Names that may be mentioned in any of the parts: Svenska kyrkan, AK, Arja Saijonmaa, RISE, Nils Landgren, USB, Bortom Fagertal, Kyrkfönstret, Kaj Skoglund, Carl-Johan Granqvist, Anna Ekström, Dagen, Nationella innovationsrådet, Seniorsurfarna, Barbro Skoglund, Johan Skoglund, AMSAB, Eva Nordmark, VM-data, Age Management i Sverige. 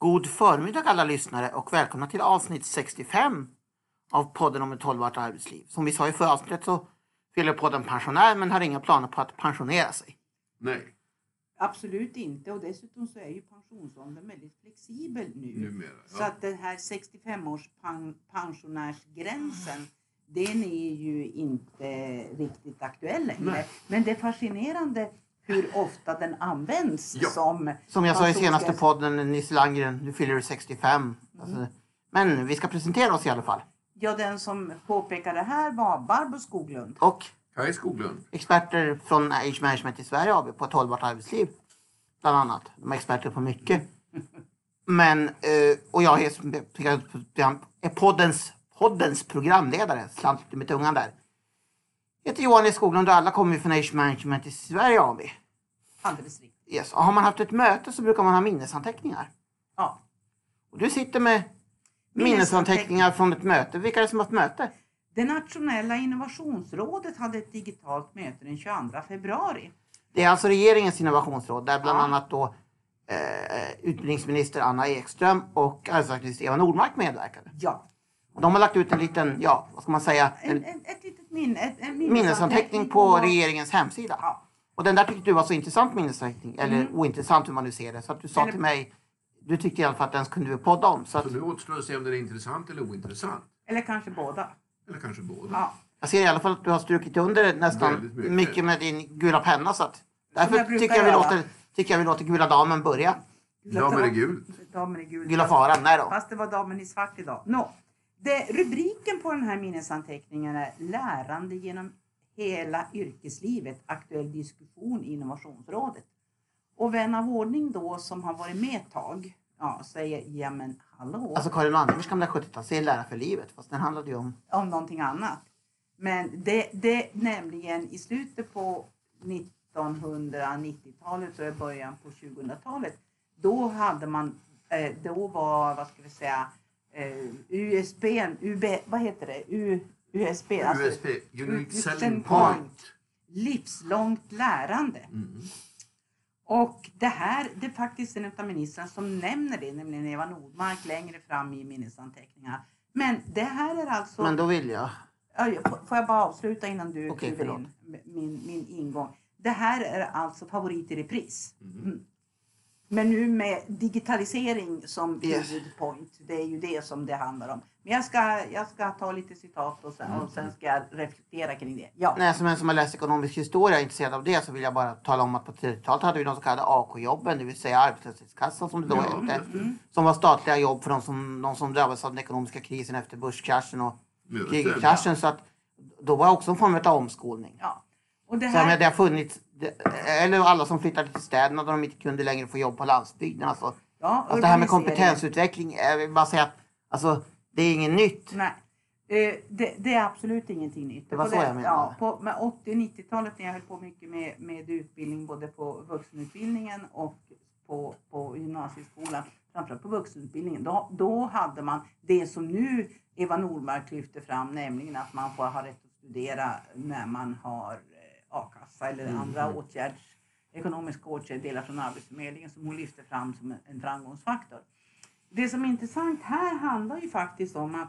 God förmiddag alla lyssnare och välkomna till avsnitt 65 av podden om ett hållbart arbetsliv. Som vi sa i förra avsnittet så fyller podden pensionär men har inga planer på att pensionera sig. Nej. Absolut inte, och dessutom så är ju pensionsåldern väldigt flexibel nu. Numera, ja. Så att den här 65-års pensionärsgränsen, den är ju inte riktigt aktuell längre. Nej. Men det är fascinerande hur ofta den används, ja. Som jag sa i senaste podden, Nils Landgren, nu fyller du 65. Alltså, men vi ska presentera oss i alla fall. Ja, den som påpekade det här var Barbro Skoglund. Och Kaj Skoglund. Experter från Age Management i Sverige AB på ett hållbart arbetsliv. Bland annat. De är experter på mycket. Men, och jag är poddens programledare. Slant med tungan där. Jag heter Johan Skoglund och alla kommer från Age Management i Sverige AB. Alldeles riktigt. Yes. Och har man haft ett möte så brukar man ha minnesanteckningar. Ja. Och du sitter med minnesanteckningar från ett möte. Vilka är det som har haft möte? Det nationella innovationsrådet hade ett digitalt möte den 22 februari. Det är alltså regeringens innovationsråd där bland annat då utbildningsminister Anna Ekström och arbetsmarknadsminister Eva Nordmark medverkade. Ja. Och de har lagt ut en liten, ja, vad ska man säga? En minnesanteckning på regeringens hemsida. Ja. Och den där tyckte du var så intressant minnesanteckning, eller ointressant hur man nu ser det. Så att du sa till mig, du tyckte i alla fall att den kunde vi podda om. Så nu återstår att se om den är intressant eller ointressant. Eller kanske båda. Eller kanske båda. Ja. Jag ser i alla fall att du har strukit under nästan mycket med din gula penna. Så att därför tycker jag vi låter gula damen börja. Damen är gul. Gula faran, nej då. Fast det var damen i svart idag. Rubriken på den här minnesanteckningen är lärande genom hela yrkeslivet, aktuell diskussion i innovationsrådet. Och vän av ordning då som har varit med ett tag, ja, säger, ja men hallå. Alltså Karin Anders gamla 70-tal säger lära för livet, fast den handlade ju om någonting annat. Men det nämligen i slutet på 1990-talet och i början på 2000-talet, då hade man, då var, vad ska vi säga, USB, alltså, Unique Selling Point. Livslångt lärande. Mm. Och det här, det är faktiskt en av ministern som nämner det, nämligen Eva Nordmark längre fram i minnesanteckningarna. Men det här är alltså... Men då vill jag... Får jag bara avsluta innan du skriver in min ingång. Det här är alltså favorit i repris. Mm. Men nu med digitalisering som huvudpoint, det är ju det som det handlar om. Men jag ska ta lite citat och sen ska jag reflektera kring det. Ja. Nej, som en som har läst ekonomisk historia är intresserad av det så vill jag bara tala om att på 30-talet hade vi de så kallade AK-jobben, det vill säga arbetslöshetskassan som det då hette. Som var statliga jobb för de som drabbades av den ekonomiska krisen efter börskraschen och krigskraschen. Så att då var också en form av omskolning. Ja. Och det här... Så det har funnits... Eller alla som flyttade till städerna där de inte kunde längre få jobb på landsbygden. Alltså, det här med kompetensutveckling, jag vill bara säga att alltså, det är inget nytt. Nej, det är absolut ingenting nytt. Det var så jag menade. Ja, på 80-90-talet när jag höll på mycket med utbildning, både på vuxenutbildningen och på gymnasieskolan, framförallt på vuxenutbildningen, då hade man det som nu Eva Nordmark lyfter fram, nämligen att man får ha rätt att studera när man har A-kassa eller andra ekonomiska åtgärdsdelar från Arbetsförmedlingen som hon lyfter fram som en framgångsfaktor. Det som är intressant här handlar ju faktiskt om att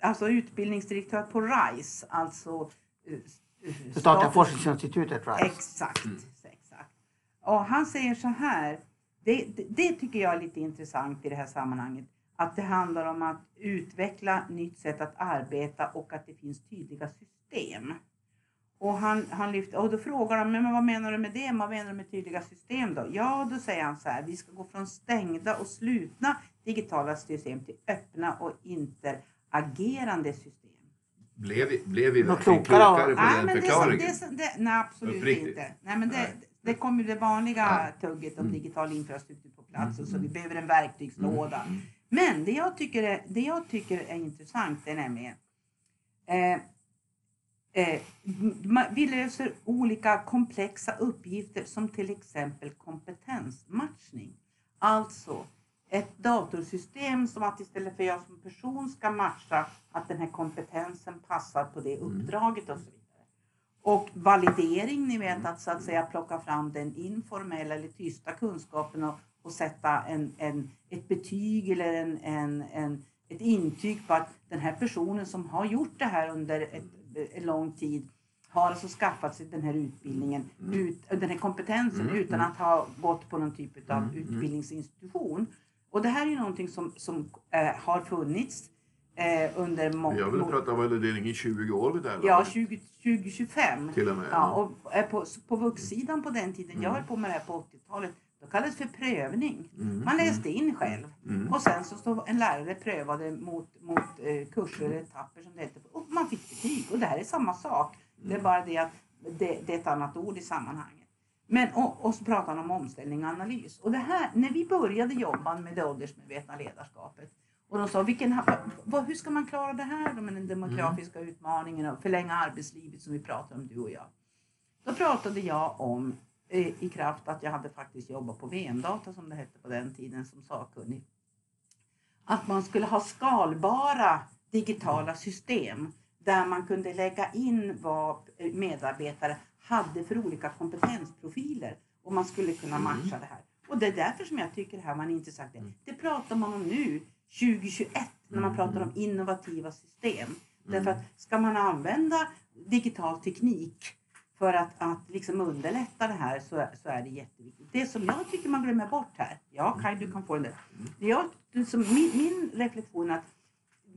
alltså utbildningsdirektör på RISE, alltså Statliga forskningsinstitutet RISE. Exakt. Och han säger så här, det tycker jag är lite intressant i det här sammanhanget. Att det handlar om att utveckla nytt sätt att arbeta och att det finns tydliga system. Och han lyfter, och då frågar de, men vad menar du med det? Vad menar du med tydliga system då? Ja, då säger han så här, vi ska gå från stängda och slutna digitala system till öppna och interagerande system. Blev vi klokare på den förklaringen? Nej, absolut inte. Nej, men det kommer det vanliga tugget om digital infrastruktur på plats, och så vi behöver en verktygslåda. Men det jag tycker är intressant är nämligen... vi löser olika komplexa uppgifter som till exempel kompetensmatchning. Alltså ett datorsystem som att istället för jag som person ska matcha att den här kompetensen passar på det uppdraget och så vidare. Och validering, ni vet att så att säga plocka fram den informella eller tysta kunskapen och och sätta ett betyg eller ett intyg på att den här personen som har gjort det här under en lång tid har alltså skaffat sig den här utbildningen, den här kompetensen utan att ha gått på någon typ av utbildningsinstitution. Och det här är ju någonting som har funnits under många år. Jag vill prata om validering i 20 år vid det här. Ja, 2025. Till och med. Ja, och på vuxsidan på den tiden, jag höll på med det här på 80-talet, då kallades för prövning. Man läste in själv. Och sen så stod en lärare prövade mot kurser eller etapper som det hette. Och man fick betyg. Och det här är samma sak. Det är bara det att det är ett annat ord i sammanhanget. Men, och så pratar han om omställning och analys. Och det här, när vi började jobba med det åldersmedvetna ledarskapet. Och de sa, hur ska man klara det här? Den demografiska utmaningen och förlänga arbetslivet som vi pratar om, du och jag. Då pratade jag om, i kraft att jag hade faktiskt jobbat på VM-data som det hette på den tiden som sakkunnig. Att man skulle ha skalbara digitala system. Där man kunde lägga in vad medarbetare hade för olika kompetensprofiler. Och man skulle kunna matcha det här. Och det är därför som jag tycker det här var en intressant del. Det pratar man om nu, 2021, när man pratar om innovativa system. Därför att ska man använda digital teknik för att liksom underlätta det här så är det jätteviktigt. Det som jag tycker man glömmer bort här. Ja, Kaj, du kan få den där. Min reflektion är att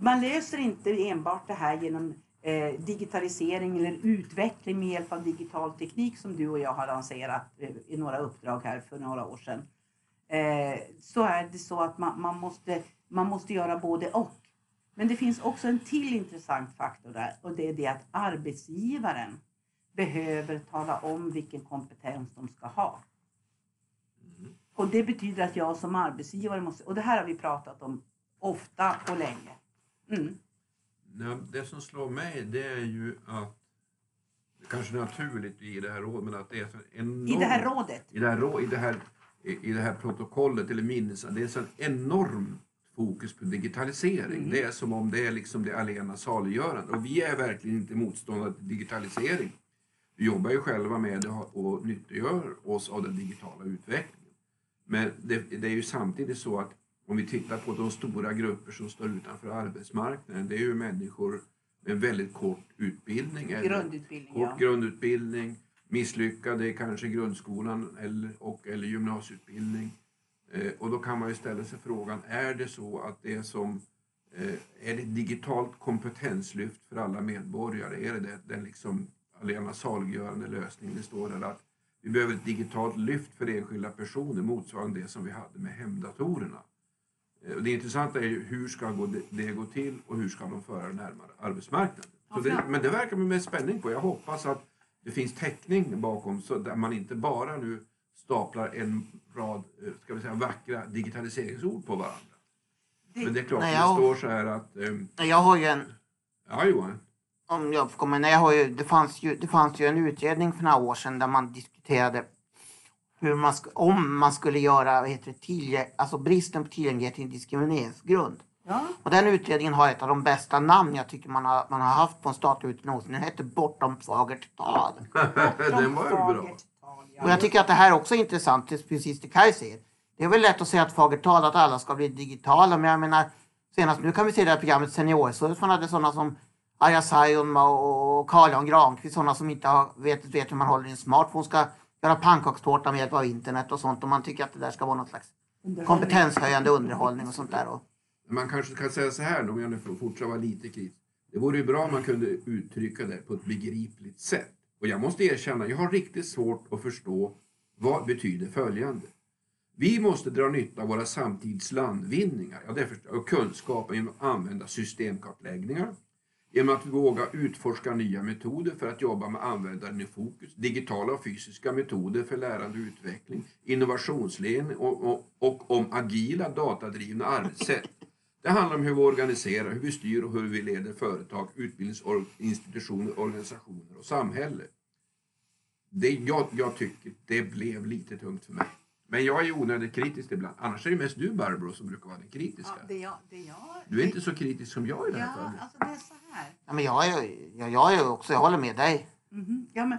man löser inte enbart det här genom digitalisering eller utveckling med hjälp av digital teknik som du och jag har lanserat i några uppdrag här för några år sedan. Så är det så att man måste göra både och. Men det finns också en till intressant faktor där, och det är det att arbetsgivaren behöver tala om vilken kompetens de ska ha. Och det betyder att jag som arbetsgivare måste, och det här har vi pratat om ofta och länge. Det som slår mig, det är ju att kanske naturligt i det här rådet, men att det är så enormt i det här protokollet eller minnesan, det är så en enorm fokus på digitalisering. Det är som om det är liksom det allena saliggörande, och vi är verkligen inte motståndare till digitalisering. Vi jobbar ju själva med det och nyttiggör oss av den digitala utvecklingen, men det är ju samtidigt så att om vi tittar på de stora grupper som står utanför arbetsmarknaden, det är ju människor med väldigt kort utbildning. Eller grundutbildning, misslyckade kanske grundskolan eller gymnasieutbildning. Och då kan man ju ställa sig frågan, är det så att det som är det ett digitalt kompetenslyft för alla medborgare? Är det den liksom allena saliggörande lösningen? Det står där att vi behöver ett digitalt lyft för enskilda personer motsvarande det som vi hade med hemdatorerna. Det intressanta är ju hur ska det gå till och hur ska de föra närmare arbetsmarknaden. Så men det verkar med spänning på. Jag hoppas att det finns täckning bakom så där man inte bara nu staplar en rad, ska vi säga, vackra digitaliseringsord på varandra. Men det är klart att det står så här att... Jag har ju en... Ja, Johan. Om jag får komma in. Det fanns ju en utredning för några år sedan där man diskuterade... om man skulle göra bristen på tillgänglighet till en diskrimineringsgrund. Ja. Och den utredningen har ett av de bästa namn jag tycker man har haft på en statlig utredning. Den heter Bortom Fagertal. Den var ju bra. Och jag tycker att det här också är intressant, precis det Kaj säger. Det är väl lätt att säga att Fagertal, att alla ska bli digitala. Men jag menar, senast nu kan vi se det här programmet Seniorsurfarna. Det är sådana som Arja Saijonmaa och Carl-Johan Granqvist. Sådana som inte vet hur man håller i en smartphone ska... göra pannkakstårta med hjälp av internet och sånt. Om man tycker att det där ska vara något slags kompetenshöjande underhållning och sånt där. Man kanske kan säga så här, om jag nu får fortsätta vara lite kritisk. Det vore ju bra om man kunde uttrycka det på ett begripligt sätt. Och jag måste erkänna, jag har riktigt svårt att förstå vad betyder följande. Vi måste dra nytta av våra samtidslandvinningar. Ja, det förstår jag. Och kunskapen genom att använda systemkartläggningar. Genom att våga utforska nya metoder för att jobba med användaren i fokus. Digitala och fysiska metoder för lärande och utveckling. Innovationsledning och om agila datadrivna arbetssätt. Det handlar om hur vi organiserar, hur vi styr och hur vi leder företag, utbildningsinstitutioner, organisationer och samhälle. Det jag tycker det blev lite tungt för mig. Men jag är ju onödigt kritisk ibland. Annars är det mest du, Barbro, som brukar vara den kritiska. Ja, du är inte så kritisk som jag i det här fallet. Ja, alltså det är så här. Ja, men jag håller med dig. Ja, men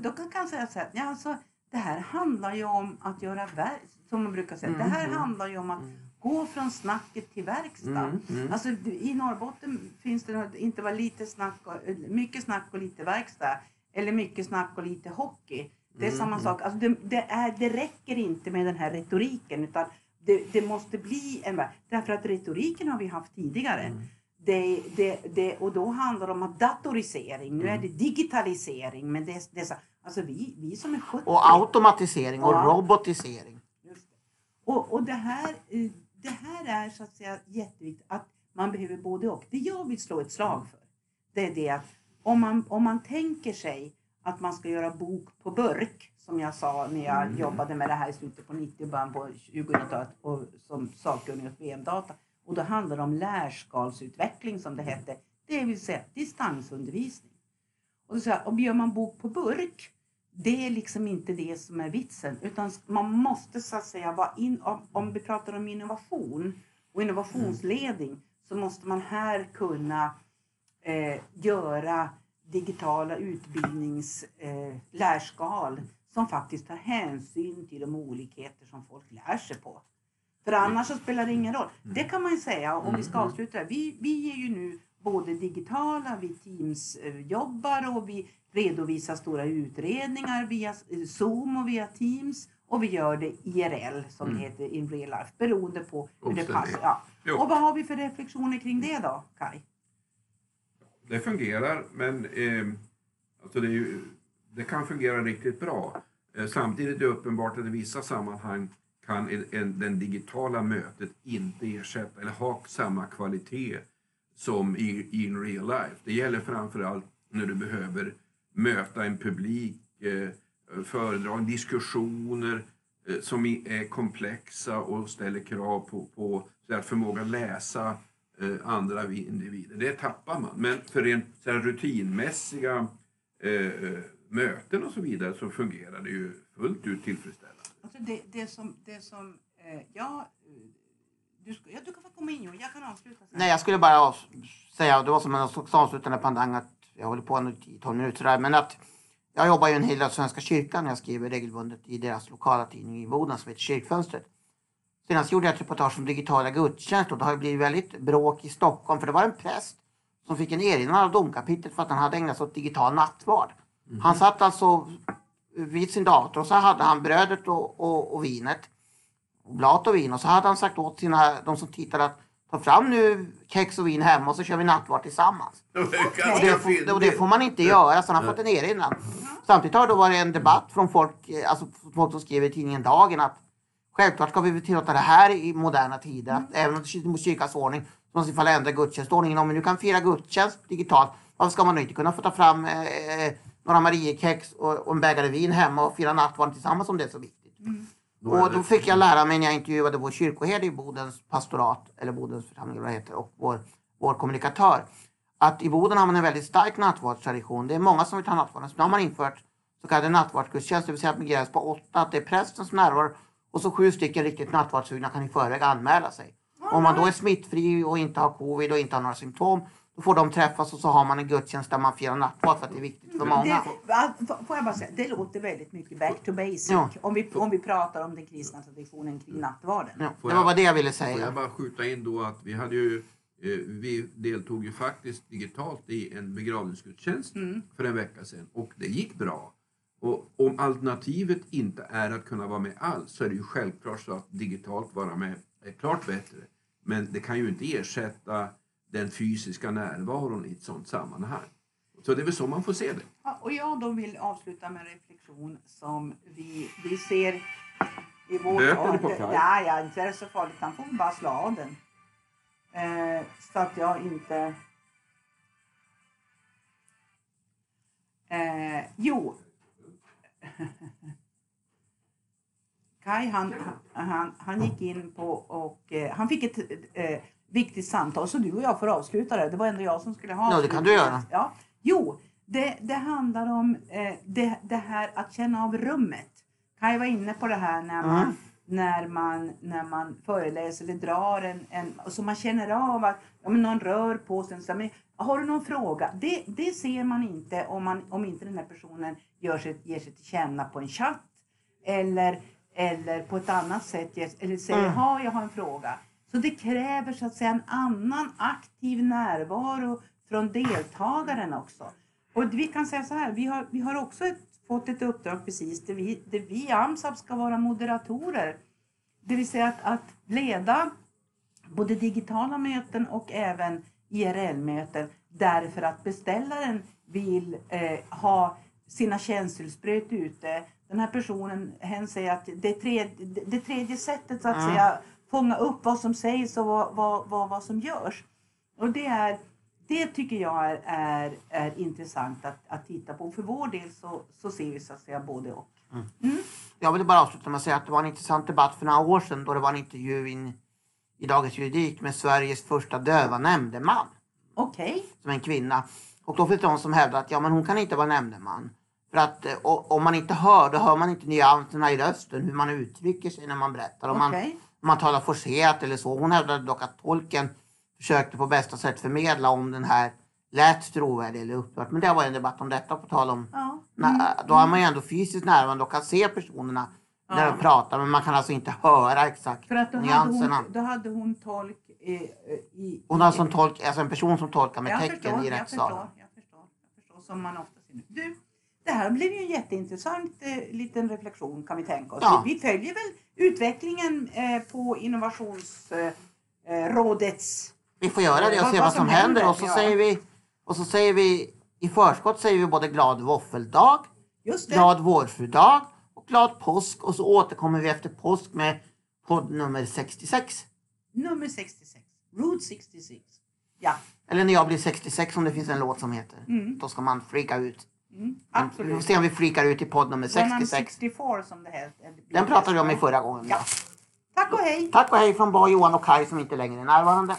då kan jag säga så här. Ja, alltså, det här handlar ju om att göra verk, som man brukar säga. Det här handlar ju om att gå från snacket till verkstad. Alltså i Norrbotten finns det inte bara lite snack och, mycket snack och lite verkstad. Eller mycket snack och lite hockey. Det är samma sak. Alltså det räcker inte med den här retoriken. Utan det måste bli en verkstad. Därför att retoriken har vi haft tidigare. Och då handlar det om att datorisering. Nu är det digitalisering. Men det är så, alltså vi som är 70. Och automatisering och robotisering. Just det. Och det här är så att säga jätteviktigt. Att man behöver både och. Det jag vill slå ett slag för. Det är det att om man tänker sig att man ska göra bok på burk. Som jag sa när jag jobbade med det här i slutet på 90 och början på 2000-talet. Och som sakkunnig åt VM-data. Och då handlar det om lärskalsutveckling som det hette. Det vill säga distansundervisning. Och så här, om gör man bok på burk. Det är liksom inte det som är vitsen. Utan man måste så att säga vara in. Om vi pratar om innovation och innovationsledning. Så måste man här kunna göra digitala utbildningslärskal. Som faktiskt tar hänsyn till de olikheter som folk lär sig på. För annars så spelar det ingen roll. Det kan man ju säga om vi ska avsluta det. Vi är ju nu både digitala, vi Teams-jobbar och vi redovisar stora utredningar via Zoom och via Teams. Och vi gör det IRL som det heter, in real life, beroende på hur det passar. Ja. Och vad har vi för reflektioner kring det då, Kai? Det fungerar, men alltså det kan fungera riktigt bra. Samtidigt är det uppenbart att i vissa sammanhang kan den digitala mötet inte ersätta eller ha samma kvalitet som i real life. Det gäller framförallt när du behöver möta en publik, föredrag, diskussioner som är komplexa och ställer krav på att förmåga läsa andra individer. Det tappar man. Men för rent så här rutinmässiga möten och så vidare så fungerar det ju fullt ut tillfredsställande. Alltså du kan få komma in och jag kan avsluta sen. Nej, jag skulle bara säga, det var som en avslutande pandang att jag håller på nu i 12 minuter där, men att jag jobbar ju en hel del Svenska kyrkan. Jag skriver regelbundet i deras lokala tidning i Boden som heter Kyrkfönstret. Senast gjorde jag ett reportage om digitala gudstjänster och det har ju blivit väldigt bråk i Stockholm för det var en präst som fick en erinran av domkapitlet för att han hade ägnat sig åt digital nattvard. Han satt alltså vid sin dator och så hade han brödet och vinet. Och blat och vin. Och så hade han sagt åt de som tittade att ta fram nu kex och vin hemma och så kör vi nattvard tillsammans. Och det får man inte göra så han har fått en erinran. Samtidigt har det varit en debatt från folk som skriver i tidningen Dagen att självklart ska vi tillåta det här i moderna tider. Att även om det är mot kyrkans ordning så måste man ändra gudstjänstordningen. Om vi nu kan fira gudstjänst digitalt, varför ska man inte kunna få ta fram några mariekex och en bägare vin hemma och fira nattvarden tillsammans om det är så viktigt. Och då fick jag lära mig när jag intervjuade vår kyrkoherde i Bodens pastorat, eller Bodens församling vad det heter, och vår kommunikatör. Att i Boden har man en väldigt stark nattvardstradition. Det är många som vill ta nattvarden. Så nu har man infört så kallade nattvardsgudstjänster, det vill säga att man gräns på 8, att det är prästen som närvar och så 7 stycken riktigt nattvardsugna kan i förväg anmäla sig. Om man då är smittfri och inte har covid och inte har några symptom, då får de träffas och så har man en gudstjänst där man firar nattvard för att det är viktigt för många. Får jag bara säga, det låter väldigt mycket back to basic. Ja. Om vi pratar om den kristna traditionen kring nattvarden. Ja. Det var det jag ville säga. Får jag bara skjuta in då att vi deltog ju faktiskt digitalt i en begravningsgudstjänst för en vecka sedan. Och det gick bra. Och om alternativet inte är att kunna vara med alls så är det ju självklart så att digitalt vara med är klart bättre. Men det kan ju inte ersätta den fysiska närvaron i ett sådant sammanhang. Så det är väl så man får se det. Ja, och jag då vill avsluta med en reflektion som vi ser i vårt art. Ja, inte är det så farligt. Han får bara slå av den. Så att jag inte... Kai han gick in på och han fick ett... viktigt samtal så du och jag får avsluta det. Det var ändå jag som skulle ha. Ja, det kan du göra. Ja. Jo, det handlar om det här att känna av rummet. Kai var inne på det här när man föreläser eller drar en så man känner av att någon rör på sig. Men har du någon fråga? Det ser man inte om inte den här personen ger sig till känna på en chatt eller på ett annat sätt eller säger jag har en fråga. Så det kräver så att säga en annan aktiv närvaro från deltagaren också. Och vi kan säga så här, vi har också fått ett uppdrag precis där vi AMSAB ska vara moderatorer. Det vill säga att leda både digitala möten och även IRL-möten. Därför att beställaren vill ha sina känselspröt ute. Den här personen hen säger att det tredje sättet så att säga fånga upp vad som sägs och vad som görs. Och det tycker jag är intressant att titta på. För vår del så ser vi så att säga både och. Mm. Mm. Jag vill bara avsluta med att säga att det var en intressant debatt för några år sedan då det var en intervju i Dagens Juridik med Sveriges första döva nämndeman. Okej. Som en kvinna. Och då finns det någon som hävdar att ja, men hon kan inte vara nämndeman. För att om man inte hör, då hör man inte nyanserna i rösten. Hur man uttrycker sig när man berättar. Om man talar forcerat eller så. Hon hävdade dock att tolken försökte på bästa sätt förmedla om den här lät trovärdig eller upprört. Men det var en debatt om detta på tal om. Ja. Då är man ju ändå fysiskt närvarande och kan se personerna när de pratar. Men man kan alltså inte höra exakt nyanserna. Då hade hon tolk i... Hon har alltså en person som tolkar med tecken i rättssalen. Jag förstår som man ofta ser nu. Du, det här blev ju en jätteintressant liten reflektion kan vi tänka oss. Ja. Vi följer väl utvecklingen på innovationsrådets... Vi får göra det och se vad som händer. Och så säger vi i förskott säger vi både glad våffeldag, glad vårfrudag och glad påsk. Och så återkommer vi efter påsk med podd nummer 66. Nummer 66. Route 66. Ja. Eller när jag blir 66 om det finns en låt som heter. Mm. Då ska man freaka ut. Mm, absolut. Vi får se om vi freakar ut i podd nummer 66. 64 som det heter. Den pratade vi om i förra gången. Ja. Tack och hej. Tack och hej från Johan och Kai som inte längre är närvarande.